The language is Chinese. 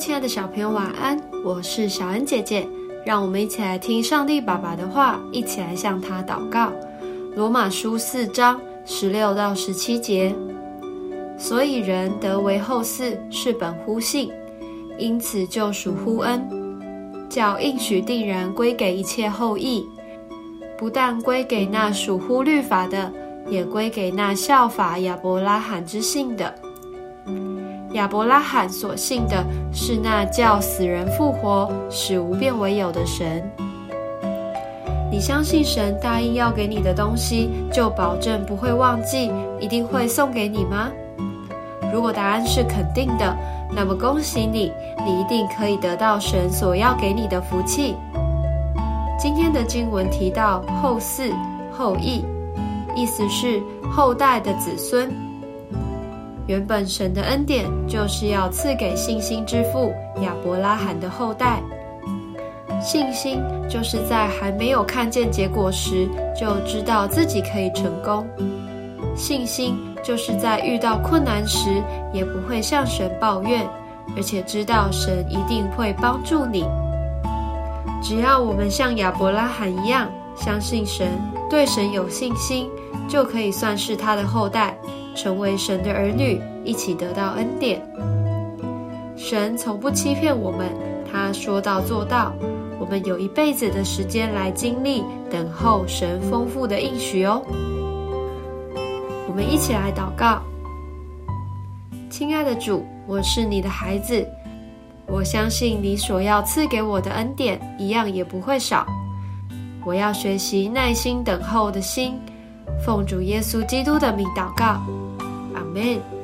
亲爱的小朋友晚安，我是小恩姐姐，让我们一起来听上帝爸爸的话，一起来向他祷告。罗马书4章16到17节，所以人得为后嗣是本乎信，因此就属乎恩，叫应许定然归给一切后裔，不但归给那属乎律法的，也归给那效法亚伯拉罕之信的。亚伯拉罕所信的是那叫死人复活、使无变为有的神。你相信神答应要给你的东西，就保证不会忘记，一定会送给你吗？如果答案是肯定的，那么恭喜你，你一定可以得到神所要给你的福气。今天的经文提到后嗣、后裔，意思是后代的子孙。原本神的恩典就是要赐给信心之父亚伯拉罕的后代，信心就是在还没有看见结果时就知道自己可以成功，信心就是在遇到困难时也不会向神抱怨，而且知道神一定会帮助你。只要我们像亚伯拉罕一样相信神，对神有信心，就可以算是他的后代，成为神的儿女，一起得到恩典。神从不欺骗我们，他说到做到，我们有一辈子的时间来经历等候神丰富的应许哦。我们一起来祷告。亲爱的主，我是你的孩子，我相信你所要赐给我的恩典一样也不会少，我要学习耐心等候的心。奉主耶稣基督的名祷告，阿们。